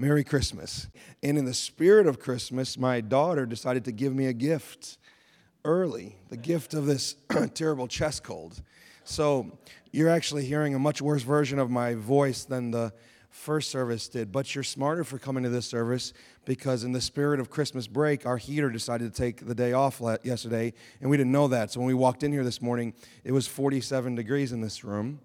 Merry Christmas. And in the spirit of Christmas, my daughter decided to give me a gift early, the gift of this terrible chest cold. So you're actually hearing a much worse version of my voice than the first service did, but you're smarter for coming to this service because in the spirit of Christmas break, our heater decided to take the day off yesterday, and we didn't know that. So when we walked in here this morning, it was 47 degrees in this room,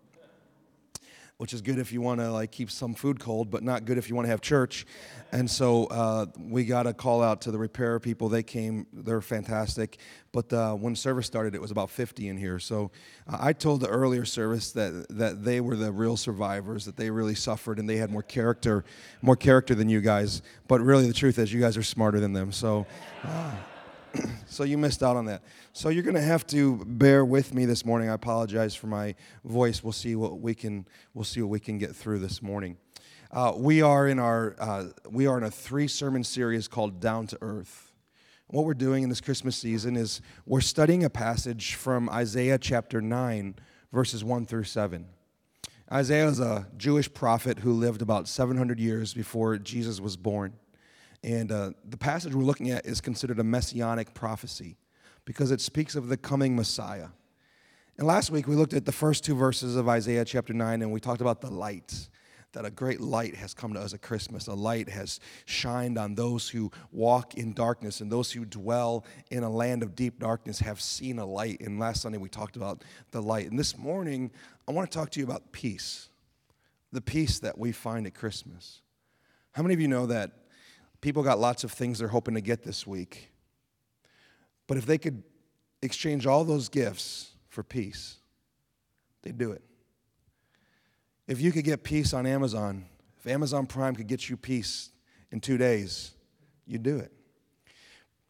which is good if you want to keep some food cold, but not good if you want to have church. And so we got a call out to the repair people. They came. They're fantastic. But when service started, it was about 50 in here. So I told the earlier service that they were the real survivors, that they really suffered, and they had more character than you guys. But really, the truth is you guys are smarter than them. So So you missed out on that. So you're going to have to bear with me this morning. I apologize for my voice. We'll see what we can get through this morning. We are in a 3-sermon series called Down to Earth. What we're doing in this Christmas season is we're studying a passage from Isaiah chapter 9, verses 1 through 7. Isaiah is a Jewish prophet who lived about 700 years before Jesus was born. And the passage we're looking at is considered a messianic prophecy because it speaks of the coming Messiah. And last week we looked at the first 2 verses of Isaiah chapter 9, and we talked about the light, that a great light has come to us at Christmas. A light has shined on those who walk in darkness, and those who dwell in a land of deep darkness have seen a light. And last Sunday we talked about the light. And this morning I want to talk to you about peace, the peace that we find at Christmas. How many of you know that people got lots of things they're hoping to get this week? But if they could exchange all those gifts for peace, they'd do it. If you could get peace on Amazon, if Amazon Prime could get you peace in 2 days, you'd do it.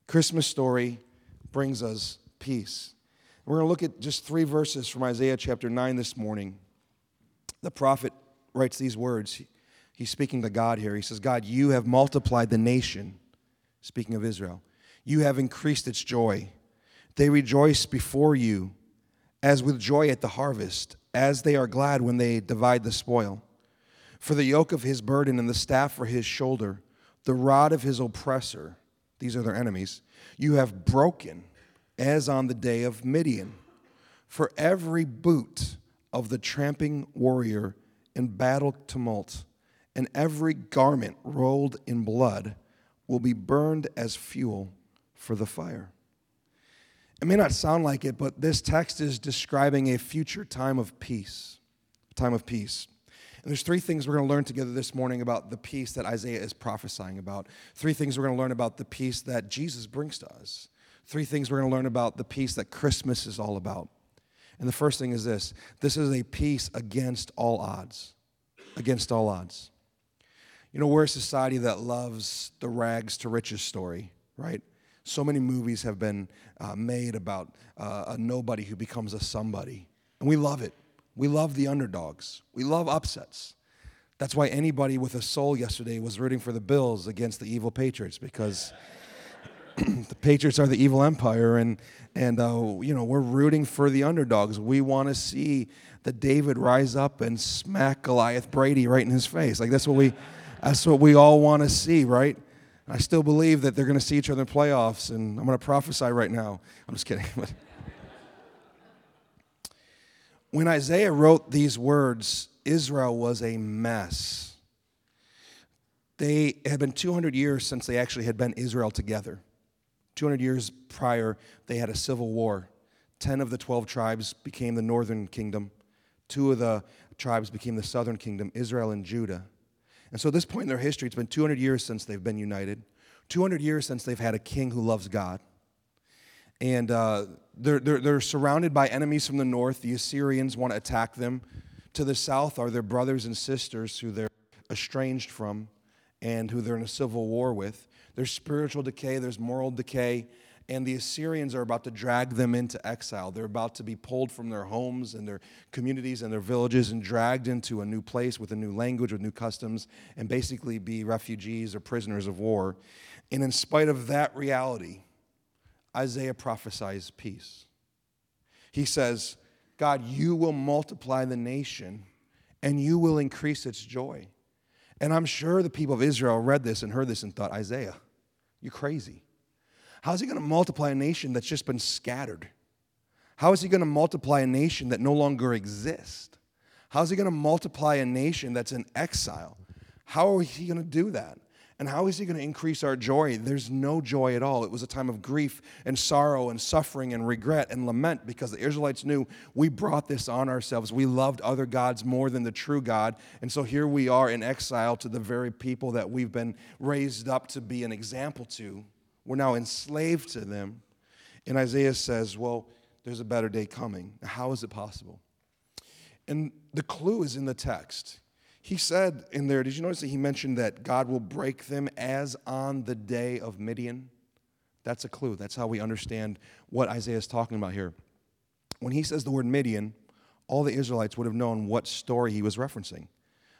Christmas story brings us peace. We're going to look at just 3 verses from Isaiah chapter 9 this morning. The prophet writes these words. He's speaking to God here. He says, God, you have multiplied the nation, speaking of Israel. You have increased its joy. They rejoice before you as with joy at the harvest, as they are glad when they divide the spoil. For the yoke of his burden and the staff for his shoulder, the rod of his oppressor, these are their enemies, you have broken as on the day of Midian. For every boot of the tramping warrior in battle tumult, and every garment rolled in blood will be burned as fuel for the fire. It may not sound like it, but this text is describing a future time of peace. And there's 3 things we're going to learn together this morning about the peace that Isaiah is prophesying about. 3 things we're going to learn about the peace that Jesus brings to us. 3 things we're going to learn about the peace that Christmas is all about. And the first thing is this. This is a peace against all odds. You know, we're a society that loves the rags to riches story, right? So many movies have been made about a nobody who becomes a somebody. And we love it. We love the underdogs. We love upsets. That's why anybody with a soul yesterday was rooting for the Bills against the evil Patriots, because the Patriots are the evil empire, and you know, we're rooting for the underdogs. We want to see the David rise up and smack Goliath Brady right in his face. Like that's what we all want to see, right? I still believe that they're going to see each other in playoffs, and I'm going to prophesy right now. I'm just kidding. When Isaiah wrote these words, Israel was a mess. They had been 200 years since they actually had been Israel together. 200 years prior, they had a civil war. 10 of the 12 tribes became the northern kingdom. 2 of the tribes became the southern kingdom, Israel and Judah. And so at this point in their history, it's been 200 years since they've been united, 200 years since they've had a king who loves God. And they're surrounded by enemies from the north. The Assyrians want to attack them. To the south are their brothers and sisters who they're estranged from and who they're in a civil war with. There's spiritual decay, there's moral decay, and the Assyrians are about to drag them into exile. They're about to be pulled from their homes and their communities and their villages and dragged into a new place with a new language, with new customs, and basically be refugees or prisoners of war. And in spite of that reality, Isaiah prophesies peace. He says, God, you will multiply the nation and you will increase its joy. And I'm sure the people of Israel read this and heard this and thought, Isaiah, you're crazy. How's he going to multiply a nation that's just been scattered? How is he going to multiply a nation that no longer exists? How is he going to multiply a nation that's in exile? How is he going to do that? And how is he going to increase our joy? There's no joy at all. It was a time of grief and sorrow and suffering and regret and lament because the Israelites knew we brought this on ourselves. We loved other gods more than the true God. And so here we are in exile to the very people that we've been raised up to be an example to. We're now enslaved to them. And Isaiah says, well, there's a better day coming. How is it possible? And the clue is in the text. He said in there, did you notice that he mentioned that God will break them as on the day of Midian? That's a clue. That's how we understand what Isaiah is talking about here. When he says the word Midian, all the Israelites would have known what story he was referencing.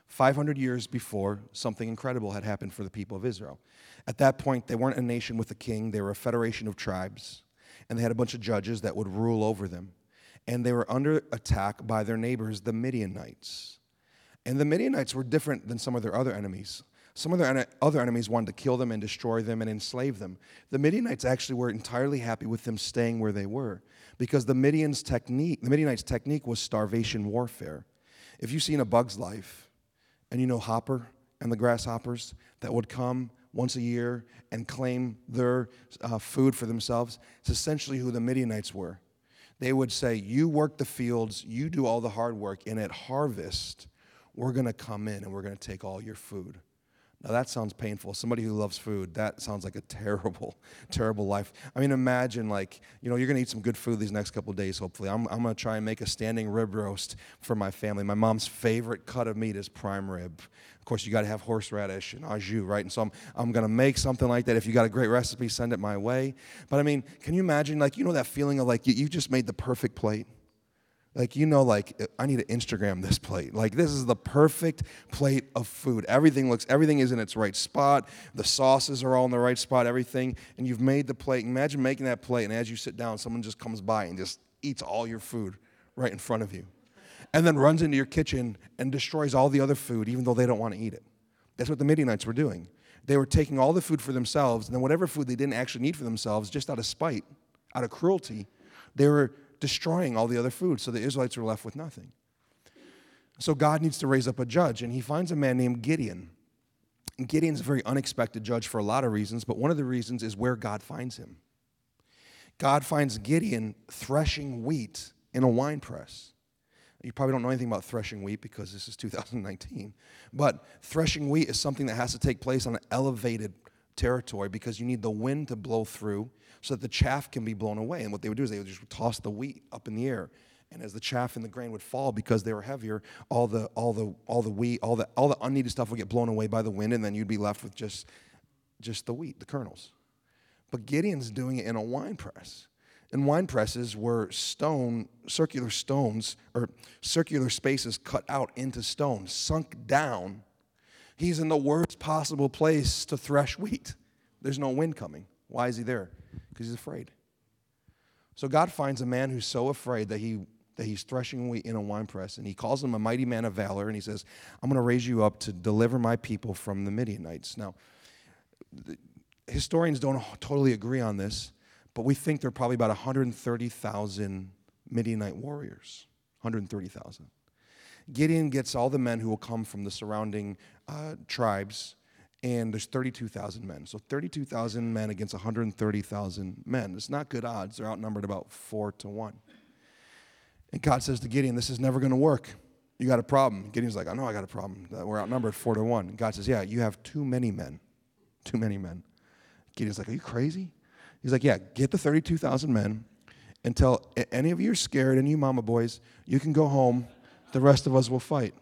500 years before, something incredible had happened for the people of Israel. At that point, they weren't a nation with a king. They were a federation of tribes, and they had a bunch of judges that would rule over them. And they were under attack by their neighbors, the Midianites. And the Midianites were different than some of their other enemies. Some of their other enemies wanted to kill them and destroy them and enslave them. The Midianites actually were entirely happy with them staying where they were because the Midianites' technique was starvation warfare. If you've seen A Bug's Life, and you know Hopper and the grasshoppers that would come once a year and claim their food for themselves, it's essentially who the Midianites were. They would say, you work the fields, you do all the hard work, and at harvest, we're going to come in and we're going to take all your food. Now, that sounds painful. Somebody who loves food, that sounds like a terrible, terrible life. I mean, imagine, you're going to eat some good food these next couple of days, hopefully. I'm going to try and make a standing rib roast for my family. My mom's favorite cut of meat is prime rib. Of course, you got to have horseradish and au jus, right? And so I'm going to make something like that. If you got a great recipe, send it my way. But, I mean, can you imagine, that feeling of, you just made the perfect plate? I need to Instagram this plate. This is the perfect plate of food. Everything is in its right spot. The sauces are all in the right spot, everything. And you've made the plate. Imagine making that plate, and as you sit down, someone just comes by and just eats all your food right in front of you. And then runs into your kitchen and destroys all the other food, even though they don't want to eat it. That's what the Midianites were doing. They were taking all the food for themselves, and then whatever food they didn't actually need for themselves, just out of spite, out of cruelty, they were destroying all the other food, so the Israelites were left with nothing. So God needs to raise up a judge, and he finds a man named Gideon. And Gideon's a very unexpected judge for a lot of reasons, but one of the reasons is where God finds him. God finds Gideon threshing wheat in a wine press. You probably don't know anything about threshing wheat because this is 2019, but threshing wheat is something that has to take place on an elevated territory because you need the wind to blow through so that the chaff can be blown away. And what they would do is they would just toss the wheat up in the air. And as the chaff and the grain would fall because they were heavier, all the wheat, all the unneeded stuff would get blown away by the wind, and then you'd be left with just the wheat, the kernels. But Gideon's doing it in a wine press. And wine presses were circular spaces cut out into stone, sunk down. He's in the worst possible place to thresh wheat. There's no wind coming. Why is he there? Because he's afraid. So God finds a man who's so afraid that he's threshing wheat in a wine press, and he calls him a mighty man of valor, and he says, I'm going to raise you up to deliver my people from the Midianites. Now, historians don't totally agree on this, but we think there are probably about 130,000 Midianite warriors, 130,000. Gideon gets all the men who will come from the surrounding tribes, and there's 32,000 men. So 32,000 men against 130,000 men. It's not good odds. They're outnumbered about 4-1. And God says to Gideon, this is never going to work. You got a problem. Gideon's like, I know I got a problem. We're outnumbered 4-1. And God says, yeah, you have too many men. Too many men. Gideon's like, are you crazy? He's like, yeah, get the 32,000 men and tell any of you are scared, any of you mama boys, you can go home. The rest of us will fight.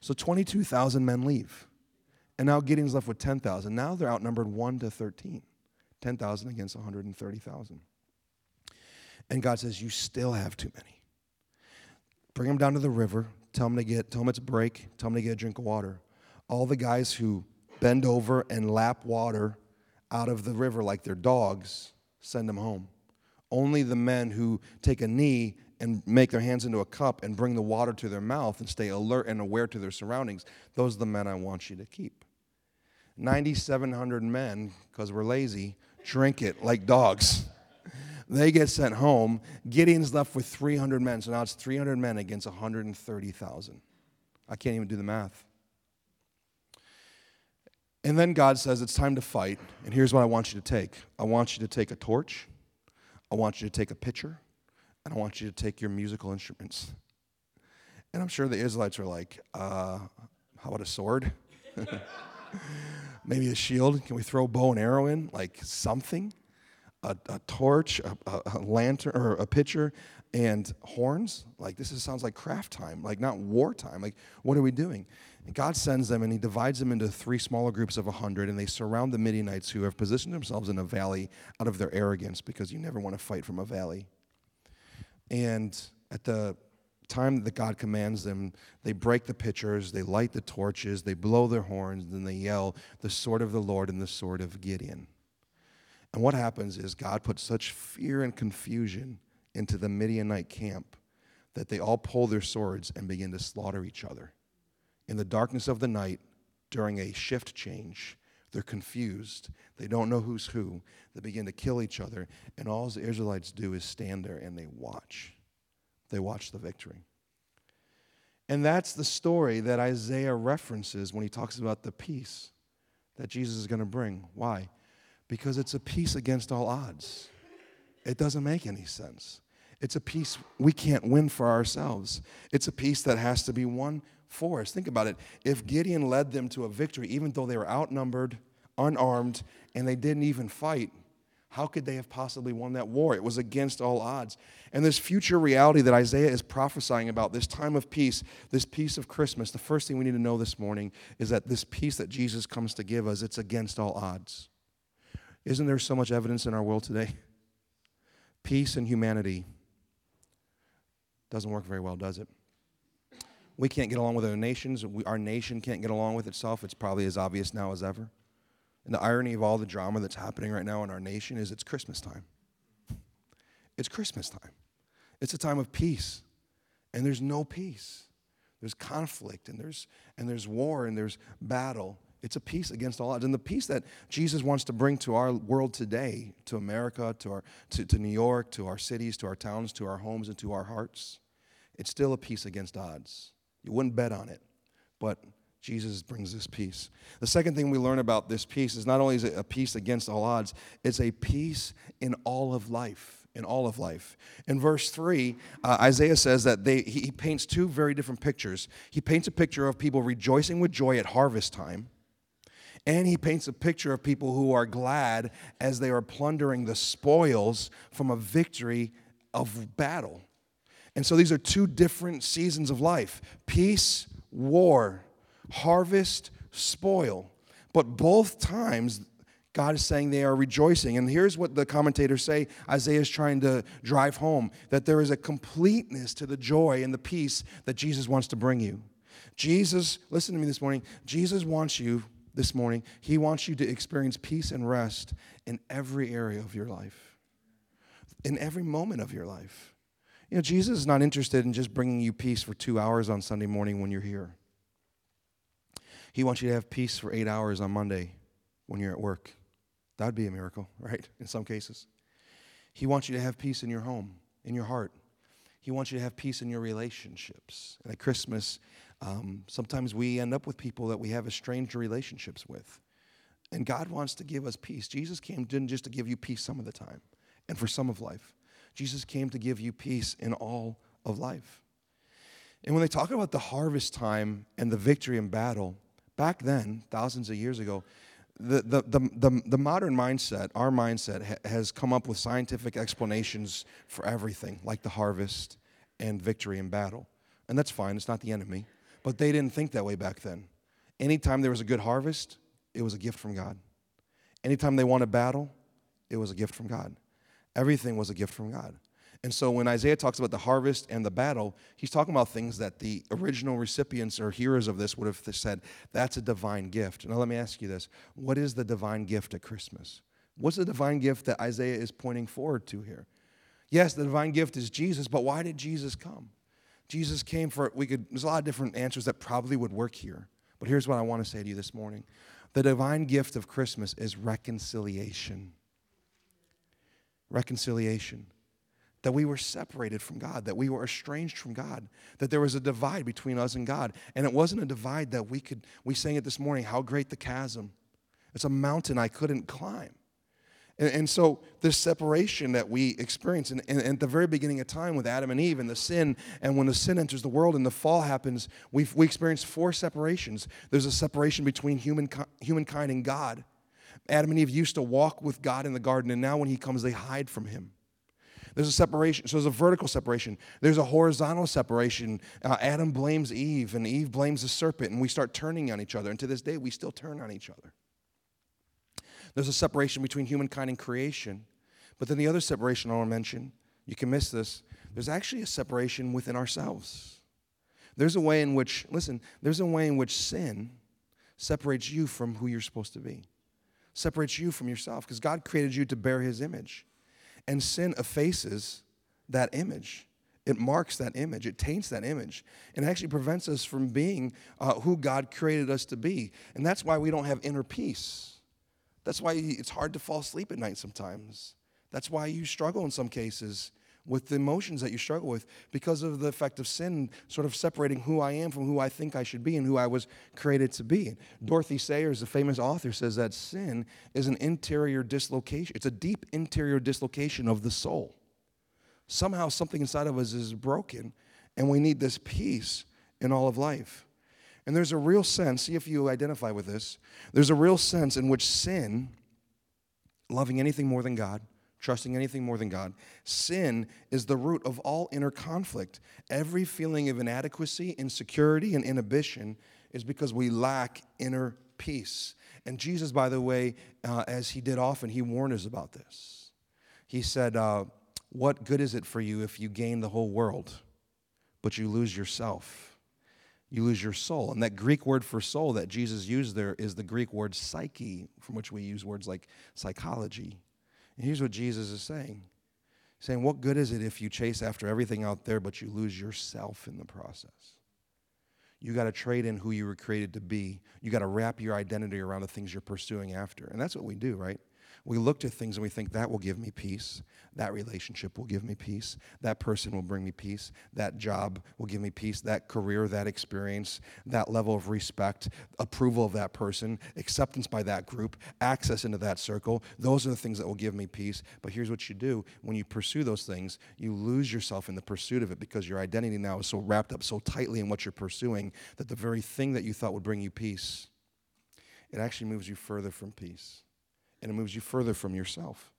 So 22,000 men leave. And now Gideon's left with 10,000. Now they're outnumbered 1-13. 10,000 against 130,000. And God says, you still have too many. Bring them down to the river. Tell them it's a break. Tell them to get a drink of water. All the guys who bend over and lap water out of the river like they're dogs, send them home. Only the men who take a knee and make their hands into a cup and bring the water to their mouth and stay alert and aware to their surroundings. Those are the men I want you to keep. 9,700 men, because we're lazy, drink it like dogs. They get sent home. Gideon's left with 300 men. So now it's 300 men against 130,000. I can't even do the math. And then God says, it's time to fight. And here's what I want you to take. I want you to take a torch. I want you to take a pitcher. And I want you to take your musical instruments. And I'm sure the Israelites are like, how about a sword? Maybe a shield. Can we throw bow and arrow in? Like something? A torch, a lantern, or a pitcher, and horns. Like, this sounds like craft time, like not wartime. Like, what are we doing? And God sends them, and he divides them into three smaller groups of 100, and they surround the Midianites who have positioned themselves in a valley out of their arrogance, because you never want to fight from a valley. And at the time that God commands them, they break the pitchers, they light the torches, they blow their horns, and then they yell, "The sword of the Lord and the sword of Gideon." And what happens is God puts such fear and confusion into the Midianite camp that they all pull their swords and begin to slaughter each other. In the darkness of the night, during a shift change, they're confused. They don't know who's who. They begin to kill each other. And all the Israelites do is stand there and they watch. They watch the victory. And that's the story that Isaiah references when he talks about the peace that Jesus is going to bring. Why? Because it's a peace against all odds. It doesn't make any sense. It's a peace we can't win for ourselves. It's a peace that has to be won for us. Think about it. If Gideon led them to a victory, even though they were outnumbered, unarmed, and they didn't even fight, how could they have possibly won that war? It was against all odds. And this future reality that Isaiah is prophesying about, this time of peace, this peace of Christmas, the first thing we need to know this morning is that this peace that Jesus comes to give us, it's against all odds. Isn't there so much evidence in our world today? Peace and humanity doesn't work very well, does it? We can't get along with other nations. Our nation can't get along with itself. It's probably as obvious now as ever. And the irony of all the drama that's happening right now in our nation is it's Christmas time. It's Christmas time. It's a time of peace, and there's no peace. There's conflict, and there's war, and there's battle. It's a peace against all odds. And the peace that Jesus wants to bring to our world today, to America, to New York, to our cities, to our towns, to our homes, and to our hearts, it's still a peace against odds. You wouldn't bet on it, but Jesus brings this peace. The second thing we learn about this peace is not only is it a peace against all odds, it's a peace in all of life. In all of life. In verse 3, Isaiah says that he paints two very different pictures. He paints a picture of people rejoicing with joy at harvest time, and he paints a picture of people who are glad as they are plundering the spoils from a victory of battle. And so these are two different seasons of life. Peace, war, harvest, spoil. But both times, God is saying they are rejoicing. And here's what the commentators say Isaiah is trying to drive home, that there is a completeness to the joy and the peace that Jesus wants to bring you. Jesus, listen to me this morning, Jesus wants you this morning, he wants you to experience peace and rest in every area of your life, in every moment of your life. You know, Jesus is not interested in just bringing you peace for 2 hours on Sunday morning when you're here. He wants you to have peace for 8 hours on Monday when you're at work. That would be a miracle, right, in some cases. He wants you to have peace in your home, in your heart. He wants you to have peace in your relationships. And at Christmas, sometimes we end up with people that we have estranged relationships with. And God wants to give us peace. Jesus came didn't just to give you peace some of the time and for some of life. Jesus came to give you peace in all of life. And when they talk about the harvest time and the victory in battle, back then, thousands of years ago, the modern mindset, our mindset, has come up with scientific explanations for everything, like the harvest and victory in battle. And that's fine. It's not the enemy. But they didn't think that way back then. Anytime there was a good harvest, it was a gift from God. Anytime they won a battle, it was a gift from God. Everything was a gift from God. And so when Isaiah talks about the harvest and the battle, he's talking about things that the original recipients or hearers of this would have said, that's a divine gift. Now let me ask you this. What is the divine gift at Christmas? What's the divine gift that Isaiah is pointing forward to here? Yes, the divine gift is Jesus, but why did Jesus come? Jesus came for, there's a lot of different answers that probably would work here. But here's what I want to say to you this morning. The divine gift of Christmas is reconciliation. Reconciliation. That we were separated from God, that we were estranged from God, that there was a divide between us and God. And it wasn't a divide that we sang it this morning, how great the chasm. It's a mountain I couldn't climb. And so this separation that we experience, and at the very beginning of time with Adam and Eve and the sin, and when the sin enters the world and the fall happens, we experience four separations. There's a separation between humankind and God. Adam and Eve used to walk with God in the garden, and now when he comes, they hide from him. There's a separation. So there's a vertical separation. There's a horizontal separation. Adam blames Eve, and Eve blames the serpent, and we start turning on each other. And to this day, we still turn on each other. There's a separation between humankind and creation. But then the other separation I want to mention, you can miss this, there's actually a separation within ourselves. There's a way in which, listen, there's a way in which sin separates you from who you're supposed to be, separates you from yourself, because God created you to bear his image. And sin effaces that image. It marks that image. It taints that image. It actually prevents us from being who God created us to be. And that's why we don't have inner peace. That's why it's hard to fall asleep at night sometimes. That's why you struggle in some cases with the emotions that you struggle with, because of the effect of sin sort of separating who I am from who I think I should be and who I was created to be. Dorothy Sayers, the famous author, says that sin is an interior dislocation. It's a deep interior dislocation of the soul. Somehow something inside of us is broken, and we need this peace in all of life. And there's a real sense, see if you identify with this, there's a real sense in which sin, loving anything more than God, trusting anything more than God, sin is the root of all inner conflict. Every feeling of inadequacy, insecurity, and inhibition is because we lack inner peace. And Jesus, by the way, as he did often, he warned us about this. He said, what good is it for you if you gain the whole world, but you lose yourself? You lose your soul. And that Greek word for soul that Jesus used there is the Greek word psyche, from which we use words like psychology. And here's what Jesus is saying. He's saying, what good is it if you chase after everything out there, but you lose yourself in the process? You got to trade in who you were created to be. You got to wrap your identity around the things you're pursuing after. And that's what we do, right? We look to things and we think, that will give me peace. That relationship will give me peace. That person will bring me peace. That job will give me peace. That career, that experience, that level of respect, approval of that person, acceptance by that group, access into that circle. Those are the things that will give me peace. But here's what you do. When you pursue those things, you lose yourself in the pursuit of it, because your identity now is so wrapped up so tightly in what you're pursuing that the very thing that you thought would bring you peace, it actually moves you further from peace. And it moves you further from yourself.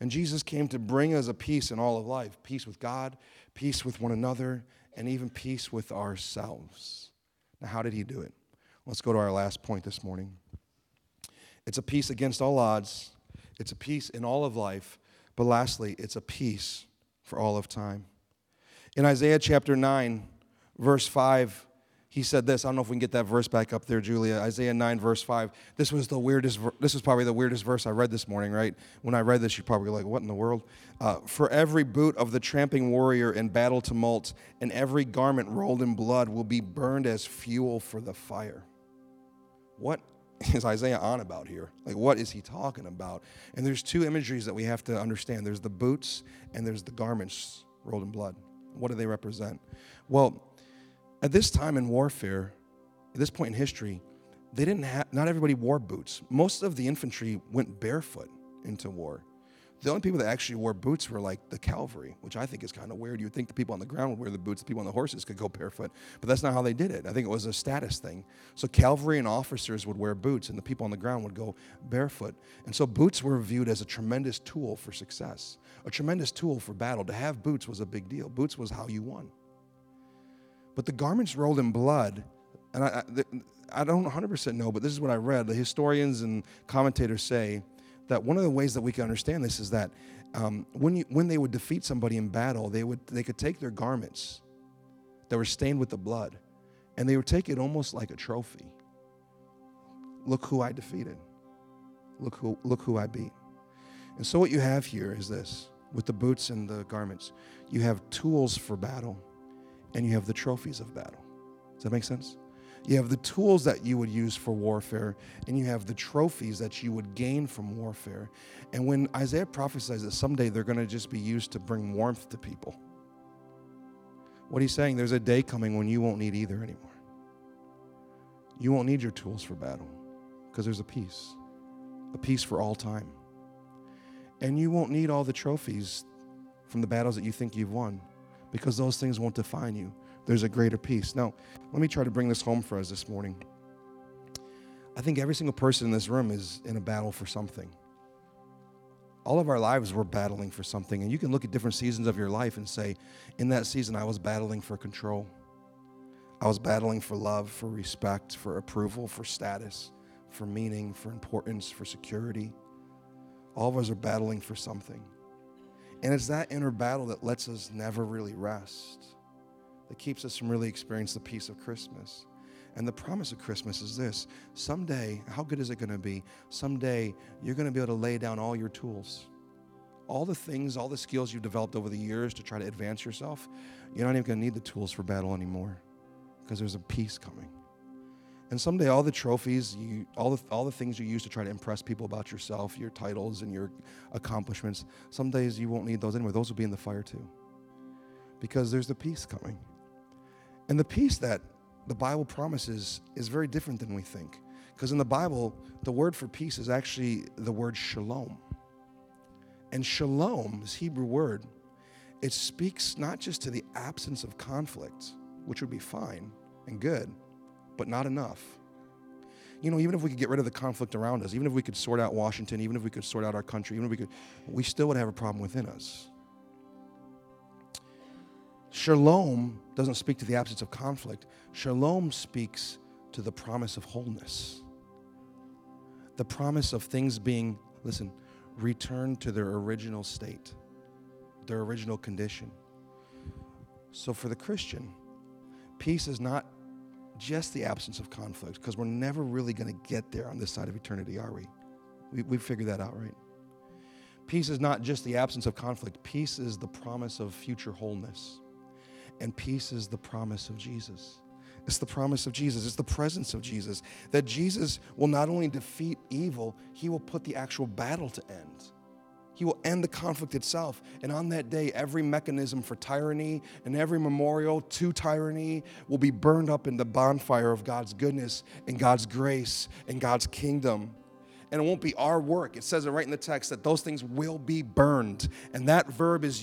And Jesus came to bring us a peace in all of life, peace with God, peace with one another, and even peace with ourselves. Now, how did he do it? Let's go to our last point this morning. It's a peace against all odds. It's a peace in all of life. But lastly, it's a peace for all of time. In Isaiah chapter 9, verse 5, he said this. I don't know if we can get that verse back up there, Julia. Isaiah 9, verse 5. This was probably the weirdest verse I read this morning, right? When I read this, you're probably like, what in the world? For every boot of the tramping warrior in battle tumult and every garment rolled in blood will be burned as fuel for the fire. What is Isaiah on about here? Like, what is he talking about? And there's two imageries that we have to understand. There's the boots and there's the garments rolled in blood. What do they represent? Well, at this time in warfare, at this point in history, they didn't have, not everybody wore boots. Most of the infantry went barefoot into war. The only people that actually wore boots were like the cavalry, which I think is kind of weird. You would think the people on the ground would wear the boots, the people on the horses could go barefoot, but that's not how they did it. I think it was a status thing. So cavalry and officers would wear boots, and the people on the ground would go barefoot. And so boots were viewed as a tremendous tool for success, a tremendous tool for battle. To have boots was a big deal. Boots was how you won. But the garments rolled in blood, and I don't 100% know, but this is what I read. The historians and commentators say that one of the ways that we can understand this is that when they would defeat somebody in battle, they could take their garments that were stained with the blood, and they would take it almost like a trophy. Look who I defeated. Look who I beat. And so what you have here is this. with the boots and the garments. You have tools for battle, and you have the trophies of battle. Does that make sense? You have the tools that you would use for warfare, and you have the trophies that you would gain from warfare. And when Isaiah prophesies that someday they're going to just be used to bring warmth to people, what he's saying, there's a day coming when you won't need either anymore. You won't need your tools for battle because there's a peace for all time. And you won't need all the trophies from the battles that you think you've won because those things won't define you. There's a greater peace. Now, let me try to bring this home for us this morning. I think every single person in this room is in a battle for something. All of our lives, we're battling for something. And you can look at different seasons of your life and say, in that season, I was battling for control. I was battling for love, for respect, for approval, for status, for meaning, for importance, for security. All of us are battling for something. And it's that inner battle that lets us never really rest, that keeps us from really experiencing the peace of Christmas. And the promise of Christmas is this. Someday, how good is it going to be? Someday, you're going to be able to lay down all your tools, all the things, all the skills you've developed over the years to try to advance yourself. You're not even going to need the tools for battle anymore because there's a peace coming. And someday all the trophies, all the things you use to try to impress people about yourself, your titles and your accomplishments, some days you won't need those anymore. Those will be in the fire too, because there's the peace coming. And the peace that the Bible promises is very different than we think, because in the Bible, the word for peace is actually the word shalom. And shalom, this Hebrew word, it speaks not just to the absence of conflict, which would be fine and good, but not enough. You know, even if we could get rid of the conflict around us, even if we could sort out Washington, even if we could sort out our country, even if we still would have a problem within us. Shalom doesn't speak to the absence of conflict. Shalom speaks to the promise of wholeness, the promise of things being, listen, returned to their original state, their original condition. So for the Christian, peace is not just the absence of conflict, because we're never really going to get there on this side of eternity, are we? We've figured that out, right? Peace is not just the absence of conflict. Peace is the promise of future wholeness. And peace is the promise of Jesus. It's the promise of Jesus. It's the presence of Jesus. That Jesus will not only defeat evil, he will put the actual battle to end. He will end the conflict itself. And on that day, every mechanism for tyranny and every memorial to tyranny will be burned up in the bonfire of God's goodness and God's grace and God's kingdom. And it won't be our work. It says it right in the text that those things will be burned. And that verb is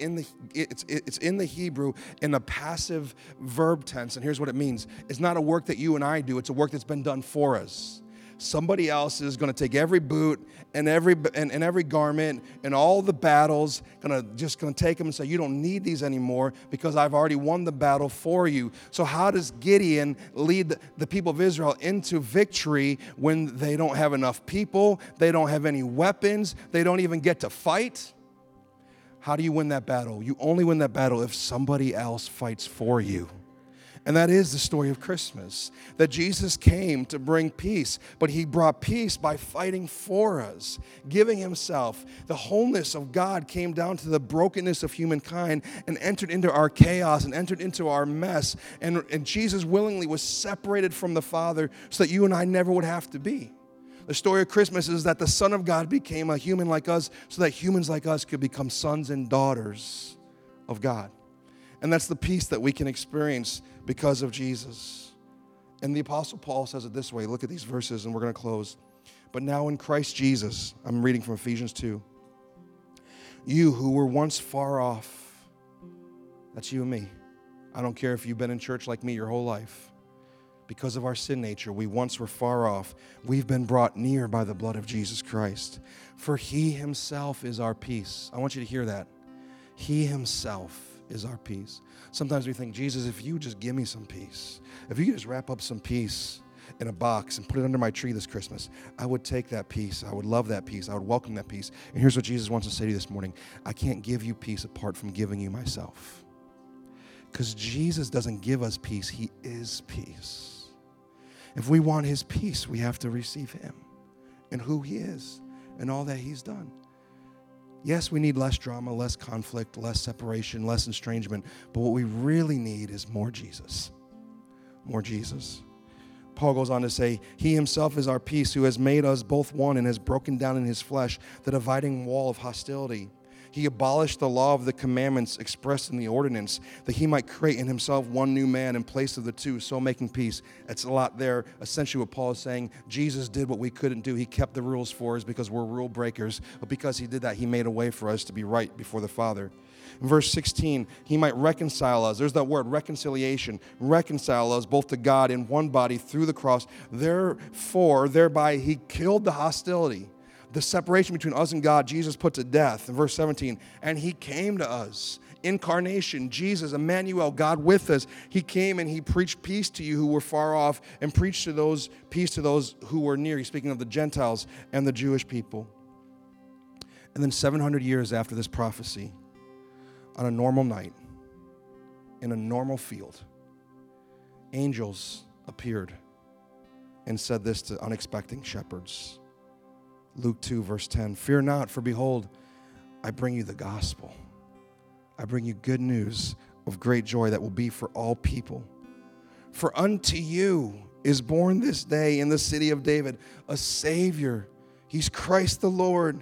in the it's in the Hebrew in a passive verb tense. And here's what it means. It's not a work that you and I do. It's a work that's been done for us. Somebody else is going to take every boot and every garment and all the battles, going to take them and say, you don't need these anymore because I've already won the battle for you. So how does Gideon lead the people of Israel into victory when they don't have enough people, they don't have any weapons, they don't even get to fight? How do you win that battle? You only win that battle if somebody else fights for you. And that is the story of Christmas, that Jesus came to bring peace, but he brought peace by fighting for us, giving himself. The wholeness of God came down to the brokenness of humankind and entered into our chaos and entered into our mess. And Jesus willingly was separated from the Father so that you and I never would have to be. The story of Christmas is that the Son of God became a human like us so that humans like us could become sons and daughters of God. And that's the peace that we can experience because of Jesus. And the Apostle Paul says it this way. Look at these verses, and we're going to close. But now in Christ Jesus, I'm reading from Ephesians 2. You who were once far off, that's you and me. I don't care if you've been in church like me your whole life. Because of our sin nature, we once were far off. We've been brought near by the blood of Jesus Christ. For he himself is our peace. I want you to hear that. He himself is our peace. Sometimes we think, Jesus, if you just give me some peace, if you just wrap up some peace in a box and put it under my tree this Christmas, I would take that peace. I would love that peace. I would welcome that peace. And here's what Jesus wants to say to you this morning. I can't give you peace apart from giving you myself. Because Jesus doesn't give us peace. He is peace. If we want his peace, we have to receive him and who he is and all that he's done. Yes, we need less drama, less conflict, less separation, less estrangement, but what we really need is more Jesus. More Jesus. Paul goes on to say, he himself is our peace, who has made us both one and has broken down in his flesh the dividing wall of hostility. He abolished the law of the commandments expressed in the ordinance, that he might create in himself one new man in place of the two, so making peace. That's a lot there. Essentially what Paul is saying, Jesus did what we couldn't do. He kept the rules for us because we're rule breakers. But because he did that, he made a way for us to be right before the Father. In verse 16, he might reconcile us. There's that word, reconciliation. Reconcile us both to God in one body through the cross. Therefore, thereby he killed the hostility. The separation between us and God, Jesus put to death. In verse 17, and he came to us. Incarnation, Jesus, Emmanuel, God with us. He came and he preached peace to you who were far off and preached to those peace to those who were near. He's speaking of the Gentiles and the Jewish people. And then 700 years after this prophecy, on a normal night, in a normal field, angels appeared and said this to unexpecting shepherds. Luke 2, verse 10, fear not, for behold, I bring you the gospel. I bring you good news of great joy that will be for all people. For unto you is born this day in the city of David a Savior. He's Christ the Lord.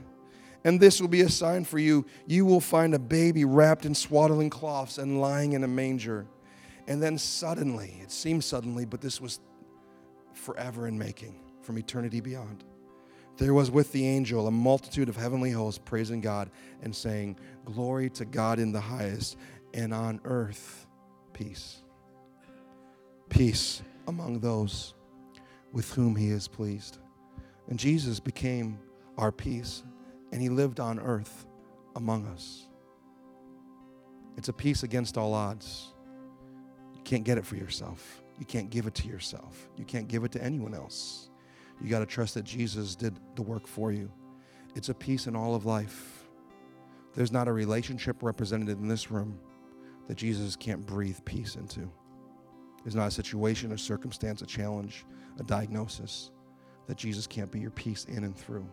And this will be a sign for you. You will find a baby wrapped in swaddling cloths and lying in a manger. And then suddenly, it seemed suddenly, but this was forever in making, from eternity beyond. There was with the angel a multitude of heavenly hosts praising God and saying, glory to God in the highest, and on earth peace. Peace among those with whom he is pleased. And Jesus became our peace, and he lived on earth among us. It's a peace against all odds. You can't get it for yourself. You can't give it to yourself. You can't give it to anyone else. You got to trust that Jesus did the work for you. It's a peace in all of life. There's not a relationship represented in this room that Jesus can't breathe peace into. There's not a situation, a circumstance, a challenge, a diagnosis that Jesus can't be your peace in and through.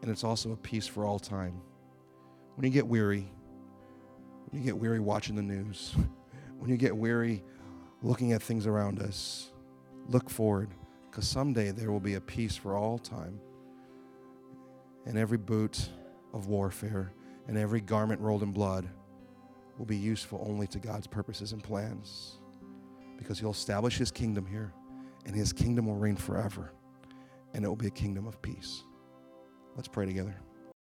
And it's also a peace for all time. When you get weary watching the news, when you get weary looking at things around us, look forward. Because someday there will be a peace for all time. And every boot of warfare and every garment rolled in blood will be useful only to God's purposes and plans. Because he'll establish his kingdom here, and his kingdom will reign forever. And it will be a kingdom of peace. Let's pray together.